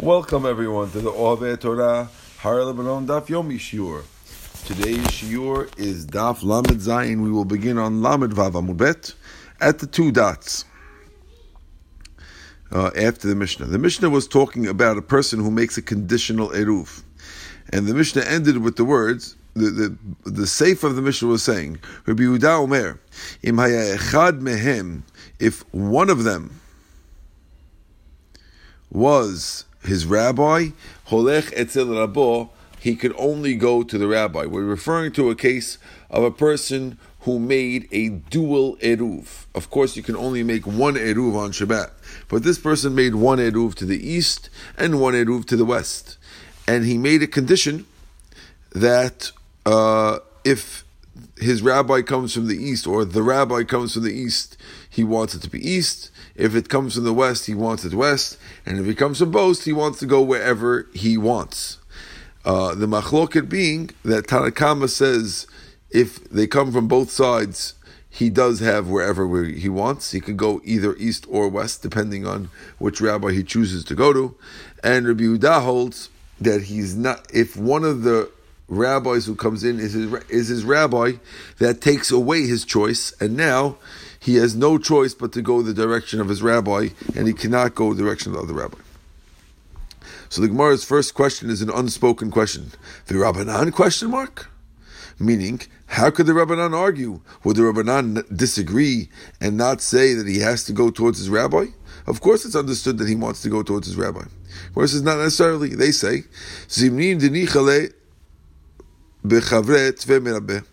Welcome everyone to the Ohaveh Torah Har Levanon Daf Yomi Shiur. Today's Shiur is Daf Lamed Zayin. We will begin on Lamed Vav Amud Bet at the two dots after the Mishnah. The Mishnah was talking about a person who makes a conditional Eruv. And the Mishnah ended with the words, the Seif of the Mishnah was saying, Rabbi Yehuda Omer, Im haya echad mehem, if one of them was his rabbi, holech etzel rabo, he could only go to the rabbi. We're referring to a case of a person who made a dual eruv. Of course, you can only make one eruv on Shabbat, but this person made one eruv to the east and one eruv to the west, and he made a condition that if his rabbi comes from the east, or the rabbi comes from the east, he wants it to be east. If it comes from the west, he wants it west. And if it comes from both, he wants to go wherever he wants. The machloket being that Tana Kama says if they come from both sides, he does have wherever he wants. He could go either east or west, depending on which rabbi he chooses to go to. And Rebbi Yehuda holds that he's not, if one of the rabbis who comes in is his rabbi, that takes away his choice, and now he has no choice but to go the direction of his rabbi, and he cannot go the direction of the other rabbi. So the Gemara's first question is an unspoken question. The Rabanan question mark? Meaning, how could the Rabanan argue? Would the Rabanan disagree and not say that he has to go towards his rabbi? Of course it's understood that he wants to go towards his rabbi. Whereas it's not necessarily, they say, Zimnim dinichale bechavre tve mirabe.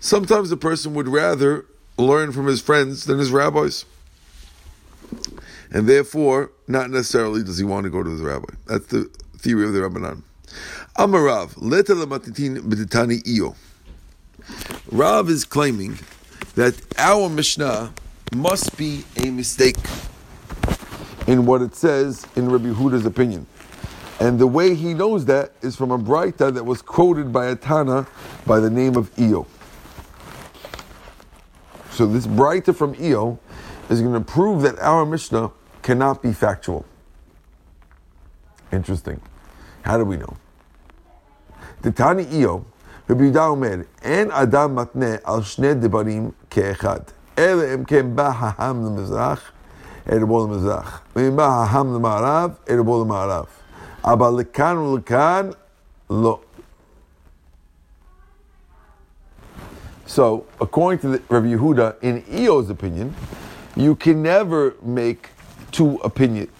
Sometimes the person would rather learn from his friends than his rabbis, and therefore not necessarily does he want to go to his rabbi. That's the theory of the Rabanan. Amarav leta lamatitin b'tani Iyo. Rav is claiming that our Mishnah must be a mistake in what it says in Rabbi Yehuda's opinion, and the way he knows that is from a b'rita that was quoted by a Tana by the name of Iyo. So this breita from Iyo is going to prove that our Mishnah cannot be factual. Interesting. How do we know? The Tani Eo, Rabbi Yehuda Omer, En Adam Matneh Al Shnei Debarim Ke'echad. Ele Em Ken Ba Haham L'Mezach, Eruvol L'Mezach. Ve'im Ba Haham L'Ma'arav, Eruvol L'Ma'arav. Aba L'Kan L'Kan Lo. So, according to Rabbi Yehuda, in Io's opinion, you can never make two-sided.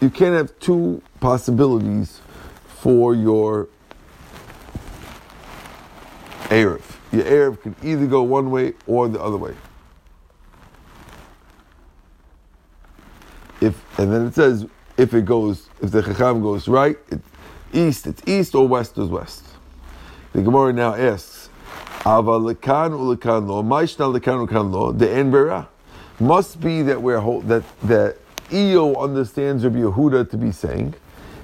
You can't have two possibilities for your Erev. Your Erev can either go one way or the other way. If the chacham goes right, it's east, or west is west. The Gemara now asks, must be that that Iyo understands Rabbi Yehuda to be saying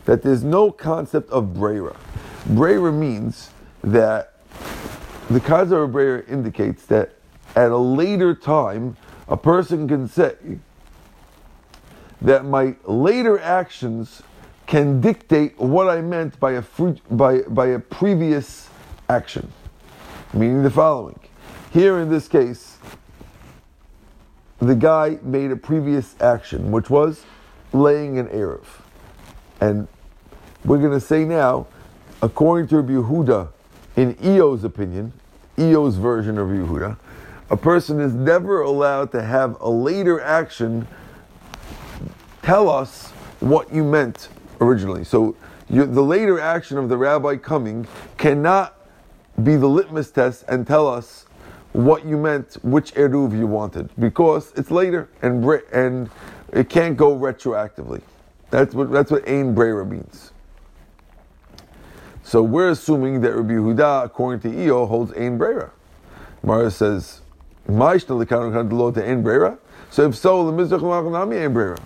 that there's no concept of breira. Breira means that the concept of breira indicates that at a later time a person can say that my later actions can dictate what I meant by a previous action, meaning the following. Here in this case, the guy made a previous action, which was laying an Erev. And we're going to say now, according to Rabbi Yehuda, in Io's opinion, Io's version of Yehuda, a person is never allowed to have a later action tell us what you meant originally. So the later action of the rabbi coming cannot be the litmus test and tell us what you meant, which eruv you wanted, because it's later and it can't go retroactively. That's what ein breira means. So we're assuming that Rabbi Yehuda, according to Iyo, holds ein breira. Mara says, "Ma'ishna lekanu kandelo to ein breira." So if so, the Mezach nami ein breira.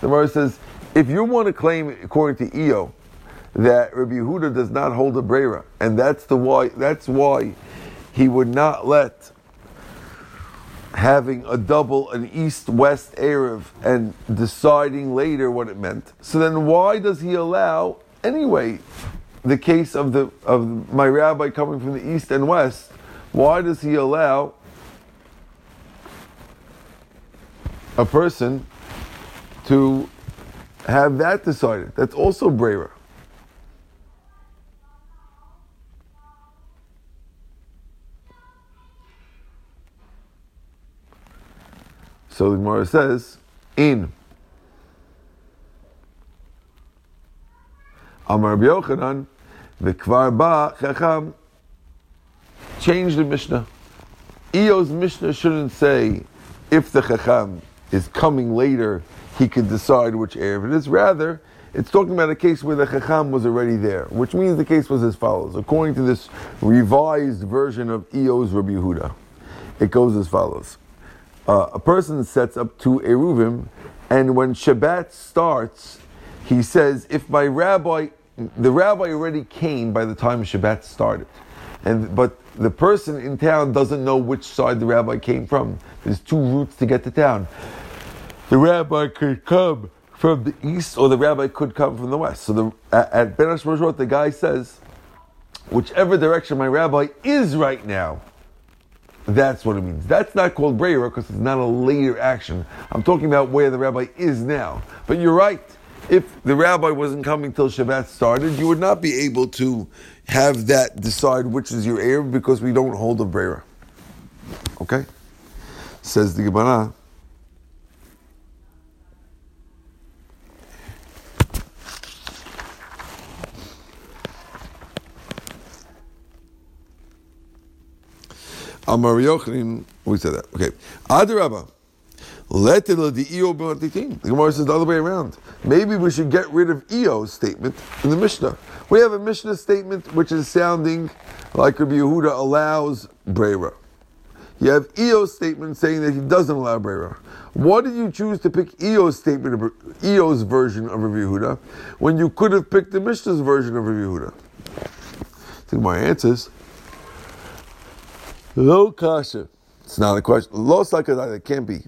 The Mara says, if you want to claim, according to Iyo, that Rabbi Yehuda does not hold a breira, and that's why he would not let having a double, an east-west Erev, and deciding later what it meant. So then why does he allow, anyway, the case of my rabbi coming from the east and west, why does he allow a person to have that decided? That's also breira. So the Mara says, in Amar Rabbi Yochanan, v'kvar ba chacham, change the Mishnah. Iyo's Mishnah shouldn't say, if the chacham is coming later, he could decide which Erev it is. Rather, it's talking about a case where the chacham was already there, which means the case was as follows. According to this revised version of Iyo's Rabbi Yehuda, it goes as follows. A person sets up two Eruvim, and when Shabbat starts, he says, if my rabbi, the rabbi already came by the time Shabbat started, but the person in town doesn't know which side the rabbi came from. There's two routes to get to town. The rabbi could come from the east, or the rabbi could come from the west. So at Ben Hashemashot, the guy says, whichever direction my rabbi is right now, that's what it means. That's not called breira because it's not a later action. I'm talking about where the rabbi is now. But you're right. If the rabbi wasn't coming till Shabbat started, you would not be able to have that decide which is your Erev because we don't hold a breira. Okay? Says the Gemara. Amar Yochanan, we said that. Okay. Adarabba. Let it the Iyo b'artitin. The Gemara says the other way around. Maybe we should get rid of Iyo's statement in the Mishnah. We have a Mishnah statement which is sounding like Rabbi Yehuda allows breira. You have Iyo's statement saying that he doesn't allow breira. Why did you choose to pick Iyo's statement, Iyo's version of Rabbi Yehuda, when you could have picked the Mishnah's version of Rabbi Yehuda? I think my answer is, Lo kasha. It's not a question. Lo sakadai, it can't be.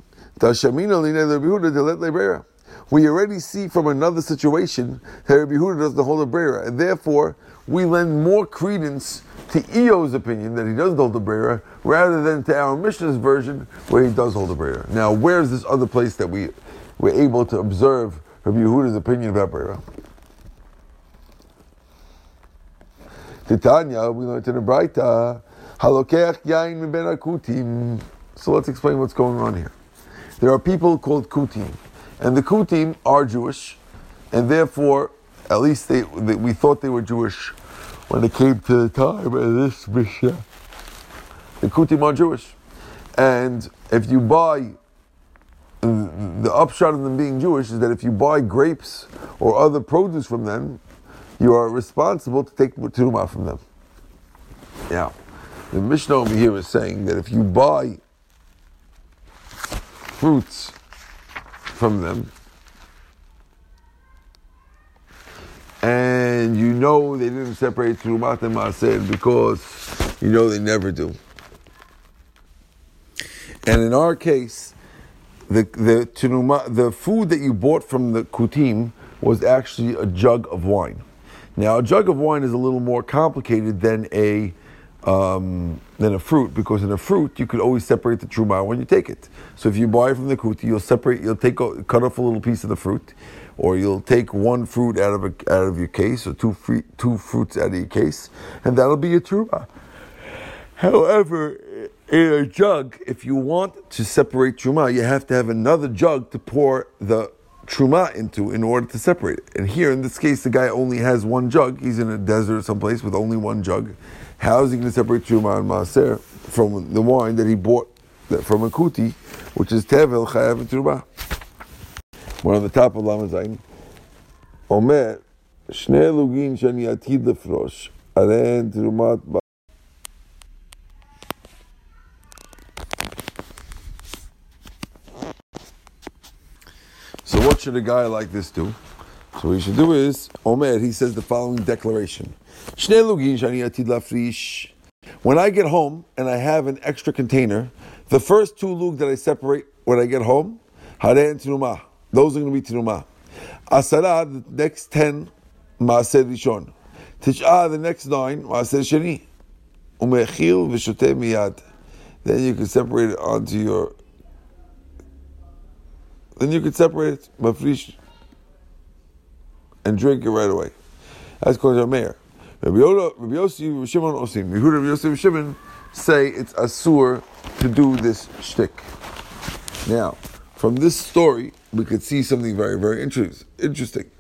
We already see from another situation that Rebbi Yehuda doesn't hold a breira, and therefore we lend more credence to Iyo's opinion that he doesn't hold a breira rather than to our Mishnah's version where he does hold a breira. Now, where is this other place that we were able to observe Rebbi Yehuda's opinion about breira? Titania, we learned in the b'rita. So let's explain what's going on here. There are people called Kutim, and the Kutim are Jewish, and therefore, at least we thought they were Jewish when it came to the time of this Mishnah. The Kutim are Jewish. And if you buy, the upshot of them being Jewish is that if you buy grapes or other produce from them, you are responsible to take tenumah from them. Yeah. The Mishnah over here is saying that if you buy fruits from them and you know they didn't separate tenumah and ma'aser because you know they never do. And in our case, the tenumah, the food that you bought from the Kutim was actually a jug of wine. Now, a jug of wine is a little more complicated than a fruit, because in a fruit you could always separate the tenumah when you take it. So if you buy from the Kuti, cut off a little piece of the fruit, or you'll take one fruit out of your case, or two fruits out of your case, and that'll be your tenumah. However, in a jug, if you want to separate tenumah, you have to have another jug to pour the Truma into in order to separate it. And here, in this case, the guy only has one jug. He's in a desert someplace with only one jug. How is he going to separate Truma and Maaser from the wine that he bought from a Kuti, which is Tevel, Chayav, and Truma? We're on the top of Lamed Zayin. Omer, Shnei Lugin Shani Atid Lefrosh, Aren Trumat Ba. So what should a guy like this do? So what he should do is, Omer, he says the following declaration. When I get home and I have an extra container, The first two lug that I separate when I get home, hareh and tenumah. Those are going to be tenumah. Asara, the next 10, ma'aser rishon. Tish'ah, the next 9, ma'aser sheni. Umechil v'shoteh miyad. Then you can separate it onto your... Then you can separate it, mafrish, and drink it right away. That's called your mayor. Rabbi Yehuda, Rabbi Yossi, Rabbi Shimon, Osim. Yehuda, Rabbi Yossi, Rabbi Shimon say it's asur to do this shtick. Now, from this story, we could see something very, very interesting.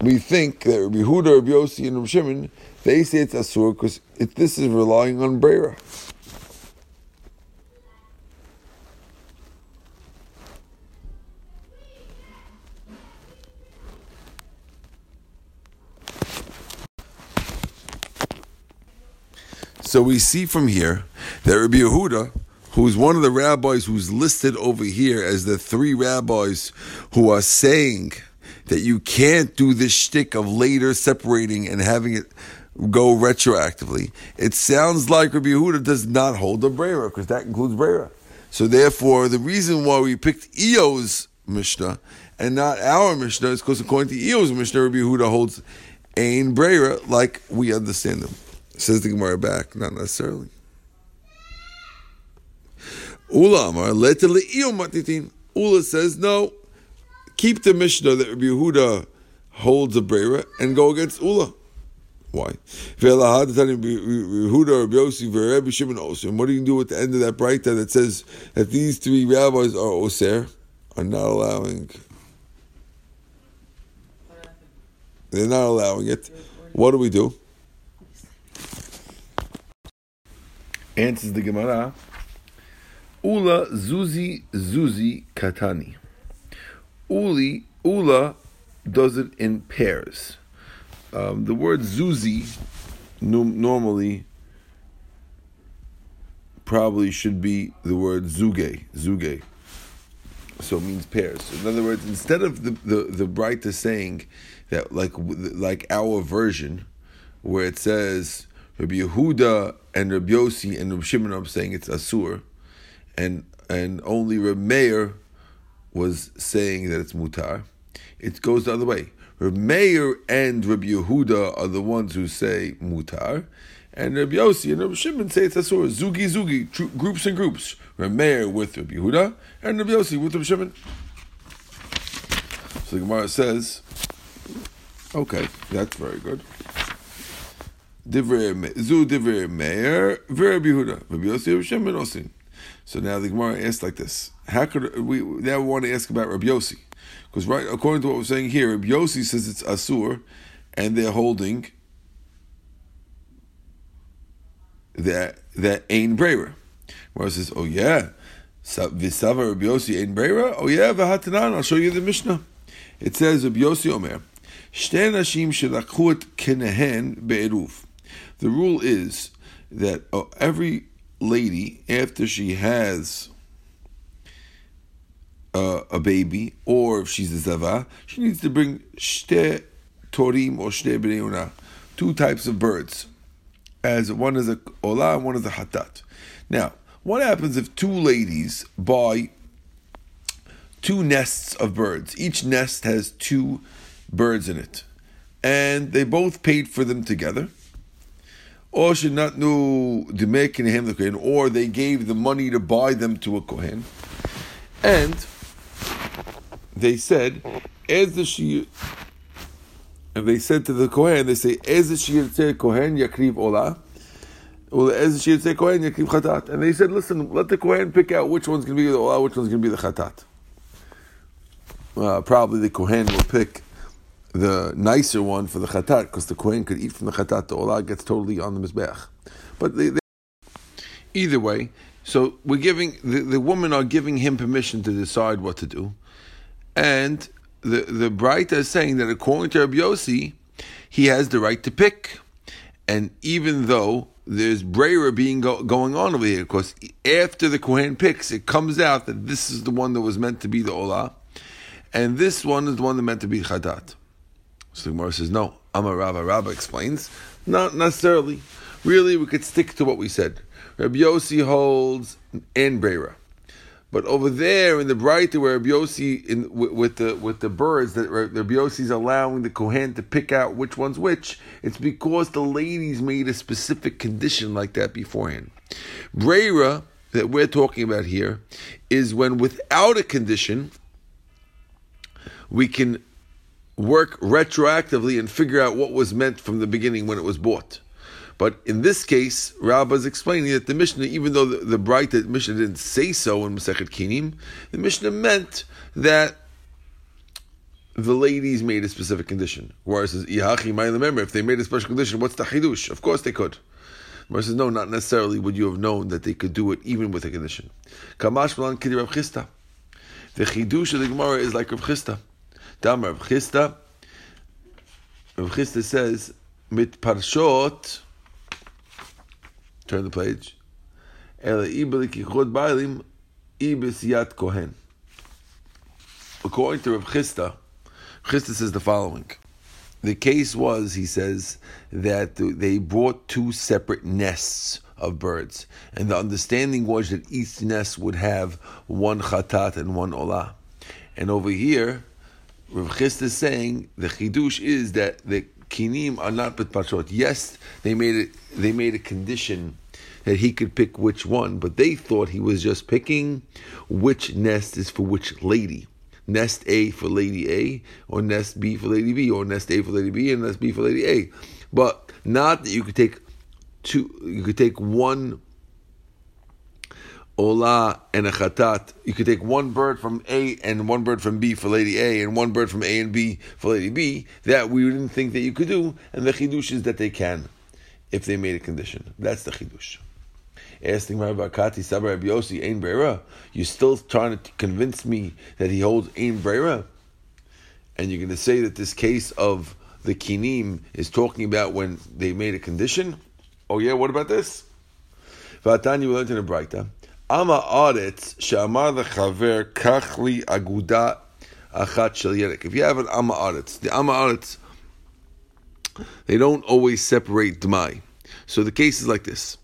We think that Rabbi Yehuda, Rabbi Yossi, and Rabbi Shimon, they say it's asur because this is relying on breira. So we see from here that Rabbi Yehuda, who's one of the rabbis who's listed over here as the 3 rabbis who are saying that you can't do this shtick of later separating and having it go retroactively, it sounds like Rabbi Yehuda does not hold a breira, because that includes breira. So therefore, the reason why we picked Iyo's Mishnah and not our Mishnah is because according to Iyo's Mishnah, Rabbi Yehuda holds ein breira like we understand them. Says the Gemara back, not necessarily. Ula Amar, let the Iyo matitin. Ula says, no, keep the Mishnah that Rabbi Yehuda holds a breira and go against Ula. Why? What are you going to do at the end of that breita that says that these 3 rabbis are oser, are not allowing? They're not allowing it. What do? Answers the Gemara. Ula Zuzi Katani. Ula does it in pairs. The word Zuzi normally probably should be the word Zuge. So it means pairs. So in other words, instead of the breita saying that like our version, where it says Rabbi Yehuda and Rabbi Yossi and Rabbi Shimon are saying it's asur, and only Rabbi Meir was saying that it's mutar. It goes the other way. Rabbi Meir and Rabbi Yehuda are the ones who say mutar, and Rabbi Yossi and Rabbi Shimon say it's asur. Zugi, groups and groups. Rabbi Meir with Rabbi Yehuda and Rabbi Yossi with Rabbi Shimon. So the Gemara says, okay, that's very good. So now the Gemara asks like this: how could we want to ask about Rabbi Yossi? Because right, according to what we're saying here, Rabbi Yossi says it's asur, and they're holding that ein breira. Gemara says, oh yeah, v'sava Rabbi Yossi ein breira. Oh yeah, v'hatanan. I'll show you the Mishnah. It says Rabbi Yossi Omer, shtei nashim shelakhu et kenehen be'eruv. The rule is that every lady, after she has a baby, or if she's a zava, she needs to bring shteh torim or shteh b'nei unah, 2 types of birds, as one is a olah and one is a hatat. Now, what happens if 2 ladies buy 2 nests of birds? Each nest has 2 birds in it, and they both paid for them together. Or should not know the making him the kohen, or they gave the money to buy them to a kohen, and they said, to the kohen, they say, as the shirtei kohen yakriv olah, or as the shirtei kohen yakriv chatat, and they said, listen, let the kohen pick out which one's going to be the olah, which one's going to be the chatat. Probably the kohen will pick the nicer one for the chatat, because the kohen could eat from the chatat. The olah gets totally on the mizbeach. But they either way, so we're giving the women are giving him permission to decide what to do, and the breita is saying that according to Rabbi Yossi, he has the right to pick, and even though there's breira being going on over here, because after the kohen picks, it comes out that this is the one that was meant to be the olah, and this one is the one that meant to be chatat. So the Gemara says, no. Amarav explains, not necessarily. Really, we could stick to what we said. Rabbi Yossi holds ein breira. But over there in the b'rita, where Rabbi Yossi with the birds that Rabbi Yossi is allowing the kohen to pick out which one's which, it's because the ladies made a specific condition like that beforehand. Breira that we're talking about here is when without a condition we can work retroactively and figure out what was meant from the beginning when it was bought. But in this case, Rav is explaining that the Mishnah, even though the Braita Mishnah didn't say so in Masechet Kinim, the Mishnah meant that the ladies made a specific condition. Whereas it says, if they made a special condition, what's the Hidush? Of course they could. Whereas it says, no, not necessarily would you have known that they could do it even with a condition. Kamash Malan Kidi Rav Chista. The Hidush of the Gemara is like Rav Chista. Damar Rav Chista. Rav Chista says, mit parshot. Turn the page. According to Rav Chista, says the following. The case was, he says, that they brought two separate nests of birds. And the understanding was that each nest would have one chatat and one olah. And over here, Rav Chista is saying, the chidush is that the Kinim are not but parshot. Yes, they made a condition that he could pick which one, but they thought he was just picking which nest is for which lady. Nest A for Lady A, or Nest B for Lady B, or Nest A for Lady B, and Nest B for Lady A. But not that you could take two. You could take one olah and a chatat. You could take one bird from A and one bird from B for Lady A and one bird from A and B for Lady B. That we didn't think that you could do, and the chidush is that they can, if they made a condition. That's the chidush. Asking Rabbi Kati Sabra Rabbi Yossi ein breira. You're still trying to convince me that he holds ein breira, and you're going to say that this case of the kinim is talking about when they made a condition. Oh yeah, what about this? Vatani, we learned in a breita. Ama aretz she'amar lechaver kach li aguda achat shel yerek. If you have an ama aretz, the ama aretz, they don't always separate d'mai. So the case is like this.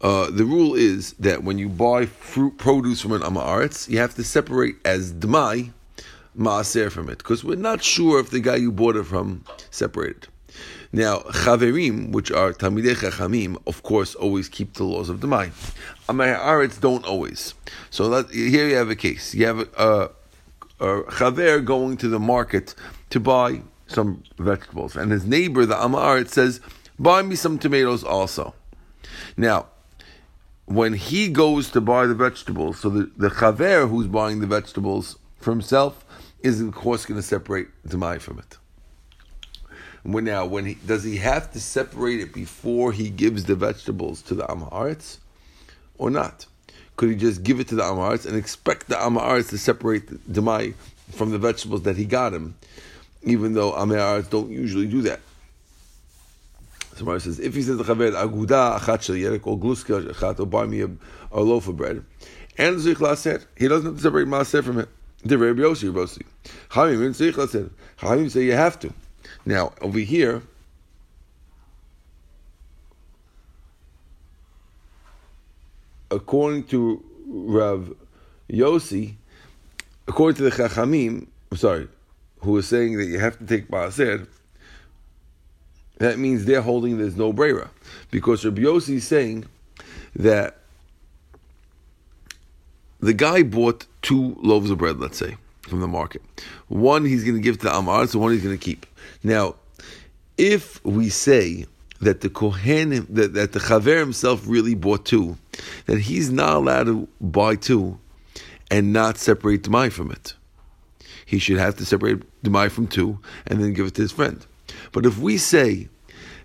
The rule is that when you buy fruit produce from an ama aretz, you have to separate as d'mai ma'aser from it, because we're not sure if the guy you bought it from separated. Now, chaverim, which are tamidei chachamim, of course, always keep the laws of d'mai. Amei haaretz don't always. So here you have a case. You have a chaver going to the market to buy some vegetables, and his neighbor, the amei haaretz, says, "Buy me some tomatoes also." Now, when he goes to buy the vegetables, so the chaver who's buying the vegetables for himself is, of course, going to separate d'mai from it. Now, does he have to separate it before he gives the vegetables to the ama aretz, or not? Could he just give it to the ama aretz and expect the ama aretz to separate the d'mai from the vegetables that he got him, even though ama aretz don't usually do that? So Mara says, if he says the chaver aguda achat shel yerek or gluska achat, or buy me a loaf of bread, and zuich laser, he doesn't have to separate maaser from it. The Rabbi Yossi, Chamim zuich laser, Chamim say you have to. Now, over here, according to Rav Yossi, according to the Chachamim, who is saying that you have to take Ma'aser, that means they're holding there's no breira. Because Rav Yossi is saying that the guy bought two loaves of bread, let's say, from the market. One he's going to give to the Amar, so one he's going to keep. Now, if we say that the Kohen, that the Chaver himself really bought two, then he's not allowed to buy two and not separate d'mai from it. He should have to separate d'mai from two and then give it to his friend. But if we say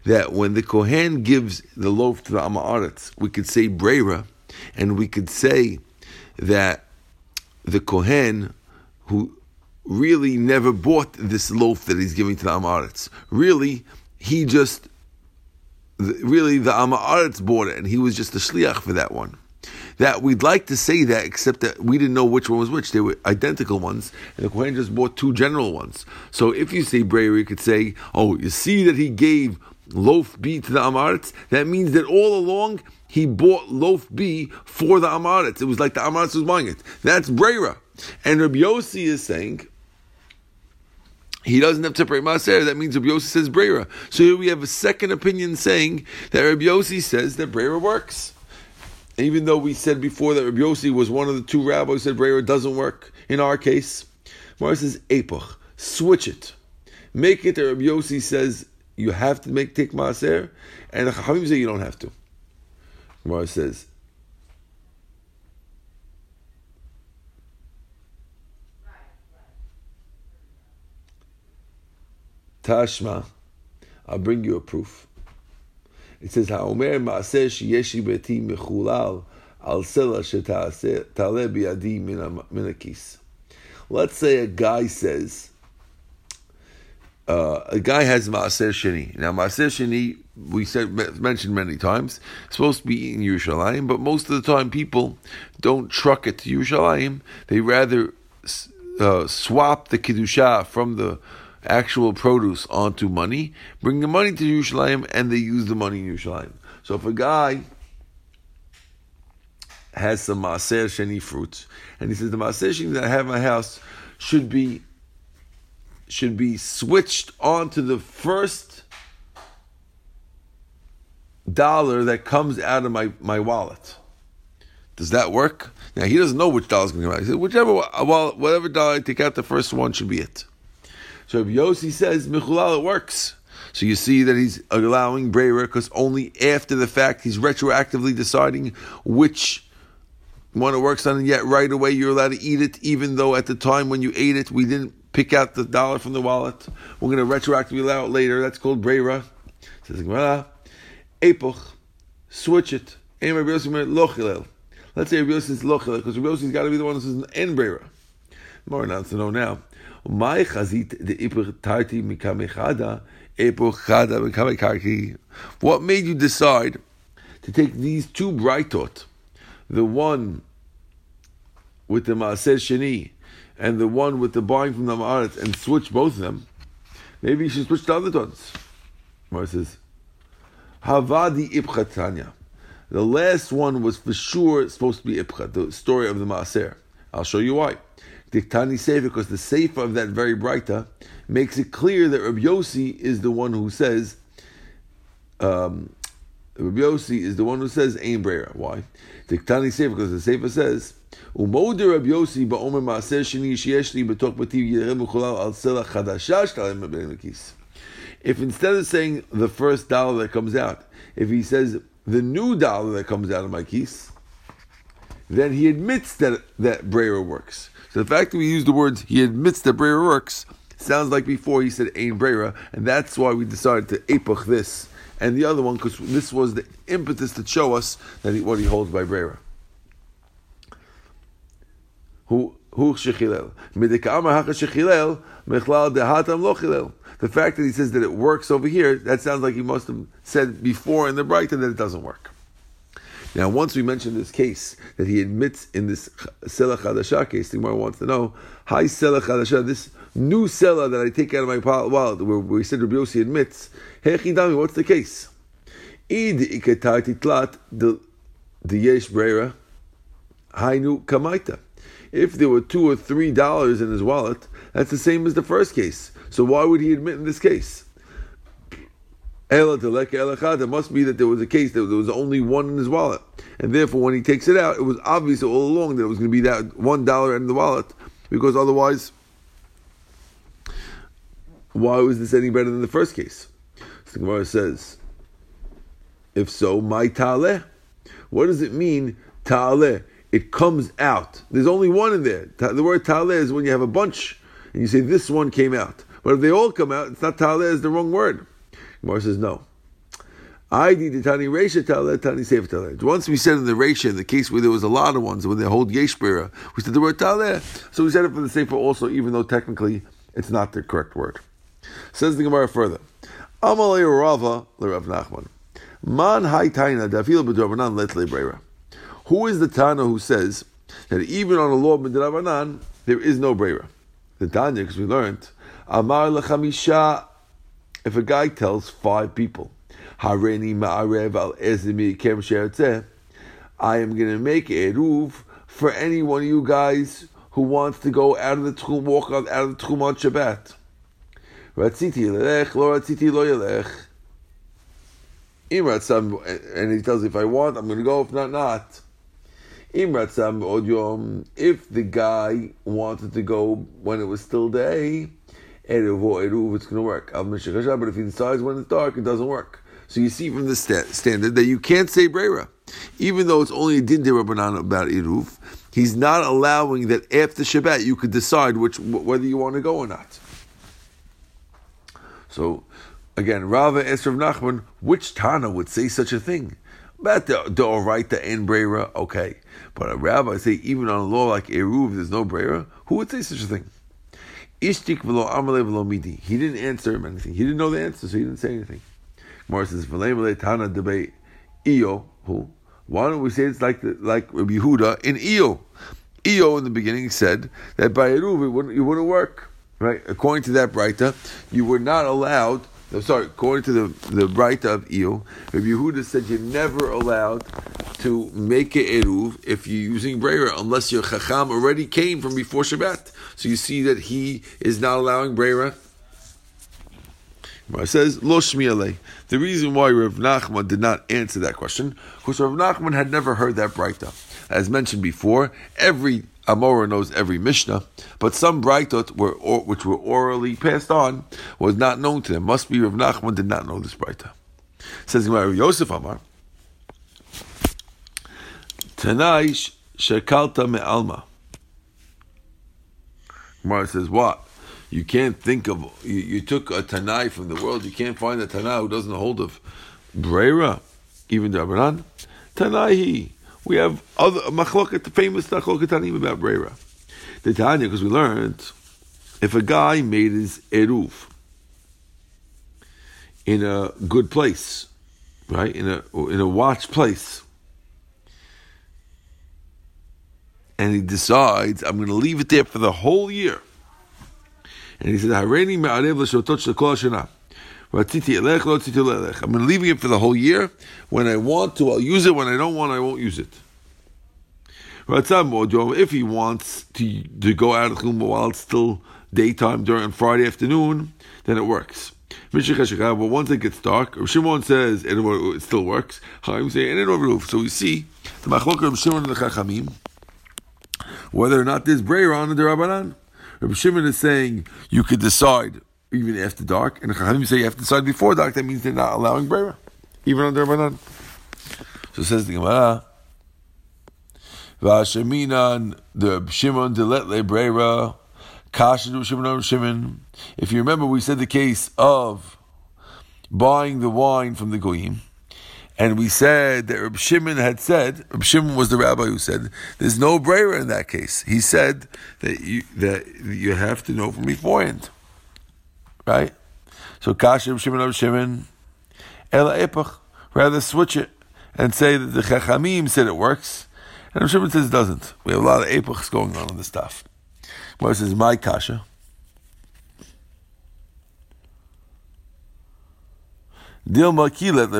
that when the Kohen gives the loaf to the Ama Aretz, we could say breira, and we could say that the Kohen, who really never bought this loaf that he's giving to the Ama Aretz, Really, the Ama Aretz bought it, and he was just a shliach for that one. That we'd like to say that, except that we didn't know which one was which. They were identical ones, and the Kohen just bought two general ones. So if you say breira, you could say, oh, you see that he gave loaf B to the Amaretz, that means that all along he bought loaf B for the Amaretz. It was like the Amaretz was buying it. That's breira. And Rabbi Yossi is saying he doesn't have separate ma'aser. That means Rabbi Yossi says breira. So here we have a second opinion saying that Rabbi Yossi says that breira works. Even though we said before that Rabbi Yossi was one of the two rabbis who said breira doesn't work, in our case, Mara says epoch, switch it. Make it that Rabbi Yossi says you have to take ma'aser, and the chachamim say you don't have to. Mara says, Tashma, I'll bring you a proof. It says, Ha'omer ma'aser sheyeshi beti mechulal al sela sheta'aser ta'ale biyadi min hakis. Let's say a guy says, a guy has ma'aser sheni. Now ma'aser sheni, we said mentioned many times, it's supposed to be eaten in Yerushalayim, but most of the time people don't truck it to Yerushalayim. They rather swap the kiddushah from the actual produce onto money, bring the money to Yerushalayim, and they use the money in Yerushalayim. So if a guy has some Maaser Sheni fruits, and he says the Maaser Sheni that I have in my house should be switched onto the first dollar that comes out of my wallet. Does that work? Now he doesn't know which dollar is going to come out. He says whatever dollar I take out, the first one should be it. So Rabbi Yossi says, Michulal, it works. So you see that he's allowing breira because only after the fact he's retroactively deciding which one it works on, and yet right away you're allowed to eat it, even though at the time when you ate it, we didn't pick out the dollar from the wallet. We're going to retroactively allow it later. That's called breira. Says Gemara, Epoch, switch it. And Rabbi Yossi meant Lochilel. Let's say Rabbi Yossi is Lochilel, because Rabbi Yossi's got to be the one who says an end breira. More announced to know now. My chazit the epoch tarti mikamechada epoch chada mikamekarki. What made you decide to take these two brightot, the one with the maaser sheni and the one with the buying from the ma'aretz, and switch both of them? Maybe you should switch the other ones. Mara says, Havadi ipchat tanya. The last one was for sure supposed to be ipchat, the story of the maaser. I'll show you why. Diktani Sefer, because the Sefer of that very breita makes it clear that Rabbi Yossi is the one who says, ein breira. Why? Diktani Sefer, because the Sefer says, Umode Rabbi Yossi ba'omer ma'aser sheni sheyesh li b'toch b'tiv yirem b'chulav al sela chadasha sh'talem b'bein mekis. If instead of saying the first dollar that comes out, if he says the new dollar that comes out of my keys, then he admits that breira works. So the fact that we use the words, he admits that breira works, sounds like before he said ein breira, and that's why we decided to epoch this and the other one, because this was the impetus to show us that what he holds by breira. The fact that he says that it works over here, that sounds like he must have said before in the breita that it doesn't work. Now, once we mention this case, that he admits in this Sela Chadasha case, the Gemara wants to know, Hi Sela Chadasha, this new Sela that I take out of my wallet, where we said Rabbi Yossi admits, Hechidami, what's the case? Id iketarti tlat the yesh breira, hainu kamaita. If there were $2 or $3 in his wallet, that's the same as the first case. So why would he admit in this case? It must be that there was a case that there was only one in his wallet, and therefore when he takes it out, it was obvious all along that it was going to be that $1 in the wallet, because otherwise, why was this any better than the first case? So the Gemara says, if so, my ta'aleh. What does it mean, ta'aleh? It comes out. There's only one in there. The word ta'aleh is when you have a bunch, and you say this one came out. But if they all come out, it's not ta'aleh, it's the wrong word. Gemara says, no. I did the Tani Reisha Taleh, Tani Sefer Taleh. Once we said in the Reisha, in the case where there was a lot of ones, when they hold Yesh Breira, we said the word Taleh. So we said it for the Sefer also, even though technically it's not the correct word. Says the Gemara further, Amalei Rava leRav Nachman. Man hai taina dafil b'drabanan let leBreira. Who is the Tana who says that even on a law b'drabanan, there is no Breira? The Tanya, because we learned, Amar lechamisha If a guy tells 5 people, Hareni ma'arev al ezimi kem sheretzeh, I am going to make eruv for any one of you guys who wants to go out of the tchum, walk out of the tchum on Shabbat. Ratziti yelech, lo ratziti lo yelech. And he tells, if I want, I'm going to go, if not, not. If the guy wanted to go when it was still day, eruv, it's going to work. But if he decides when it's dark, it doesn't work. So you see from the standard that you can't say breira. Even though it's only a din de Rabanan about eruv, he's not allowing that after Shabbat you could decide whether you want to go or not. So, again, Rav asked Rav Nachman, which Tana would say such a thing? About the oraita and breira, okay. But a rabbi say, even on a law like eruv, there's no breira, who would say such a thing? Ishtik v'lo amale v'lo midi. He didn't answer him anything. He didn't know the answer, so he didn't say anything. Gemara says, v'le mele Tana debei Iyo, who? Why don't we say it's like Rabbi Yehuda in Iyo? Iyo in the beginning said that by eruv it wouldn't work, right? According to that b'rita, you were not allowed. I'm sorry. According to the b'rita of Iyo, Rabbi Yehuda said you're never allowed to make an eruv if you're using breira unless your chacham already came from before Shabbat. So you see that he is not allowing breira. Mara says, Lo Shmi Alei. The reason why Rav Nachman did not answer that question, because Rav Nachman had never heard that b'rita. As mentioned before, every Amora knows every Mishnah, but some b'ritot which were orally passed on was not known to them. Must be Rav Nachman did not know this b'rita. Says Rabbi Yossi Amar, Tanai shekalta me'alma. Mara says, what? You can't think of, you took a Tanai from the world, you can't find a Tanai who doesn't hold of breira, even the Rabanan. Tanaihi. We have other machloket, the famous machloket about breira. The Tanya, because we learned, if a guy made his eruv in a good place, right, in a watch place, and he decides, I'm going to leave it there for the whole year, and he said, I'm leaving it for the whole year. When I want to, I'll use it. When I don't want, I won't use it. If he wants to go out of Chumba while it's still daytime during Friday afternoon, then it works. But once it gets dark, Rav Shimon says, it still works. So we see the Machlok of Shimon and the Chachamim, whether or not there's breira on the Rabbanan. Rabbi Shimon is saying you could decide even after dark, and the Chachamim say you have to decide before dark. That means they're not allowing breira, even on the Rabbanan. So says the Gemara, V'asheminan the Rabbi Shimon delet le breira kashed Rabbi Shimon Rabbi Shimon. If you remember, we said the case of buying the wine from the goyim, and we said that Rabbi Shimon had said, Rabbi Shimon was the rabbi who said, there's no breira in that case. He said that you have to know from beforehand. Right? So, kasher Rabbi Shimon, ela epach, rather switch it and say that the Chachamim said it works, and Rabbi Shimon says it doesn't. We have a lot of epachs going on in this stuff. Where it says, my kasher. Maybe, why do you have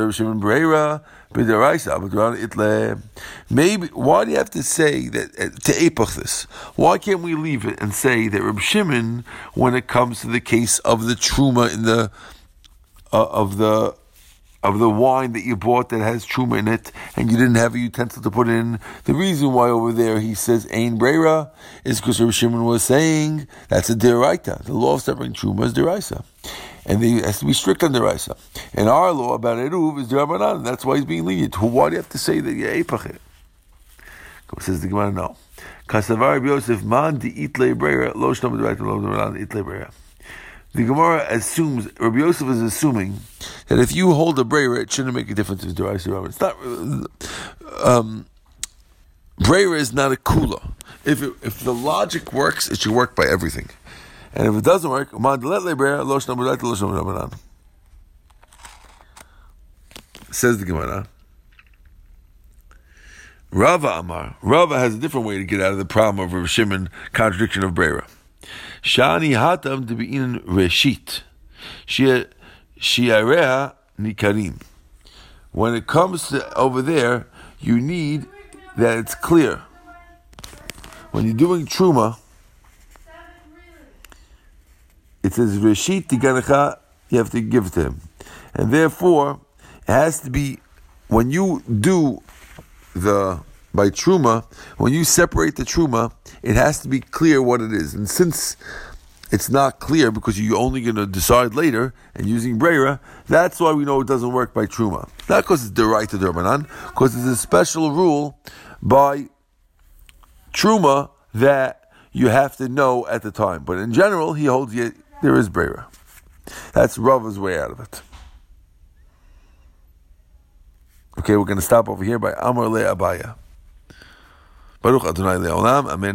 to say that to epoch this? Why can't we leave it and say that Reb Shimon, when it comes to the case of the truma in the of the wine that you bought that has truma in it and you didn't have a utensil to put in, the reason why over there he says ein breira is because Reb Shimon was saying that's a deraita. The law of separating truma is deraisa. And it has to be strict on the Raisa. And our law about Eruv is the Rabbanan, and that's why he's being lenient. Why do you have to say that you're Eipach it? Says the Gemara, no. The Gemara assumes, Rabbi Yosef is assuming, that if you hold a breira, it shouldn't make a difference if the Raisa Rabbanan. It's not, breira is not a kula. If the logic works, it should work by everything. And if it doesn't work, says the Gemara, Rava Amar. Rava has a different way to get out of the problem of Rav Shimon contradiction of breira. Shani hatam to be in reshit. She shi'area nikarim. When it comes to over there, you need that it's clear. When you're doing truma, it says reshit tiganecha, you have to give to him, and therefore it has to be when you do the by truma. When you separate the truma, it has to be clear what it is. And since it's not clear because you're only going to decide later and using breira, that's why we know it doesn't work by truma. Not because it's deraita Rabanan, because it's a special rule by truma that you have to know at the time. But in general, he holds yet there is breira. That's Rav's way out of it. Okay, we're going to stop over here by Amar Le Abaya. Baruch Adonai Le'olam, Amen.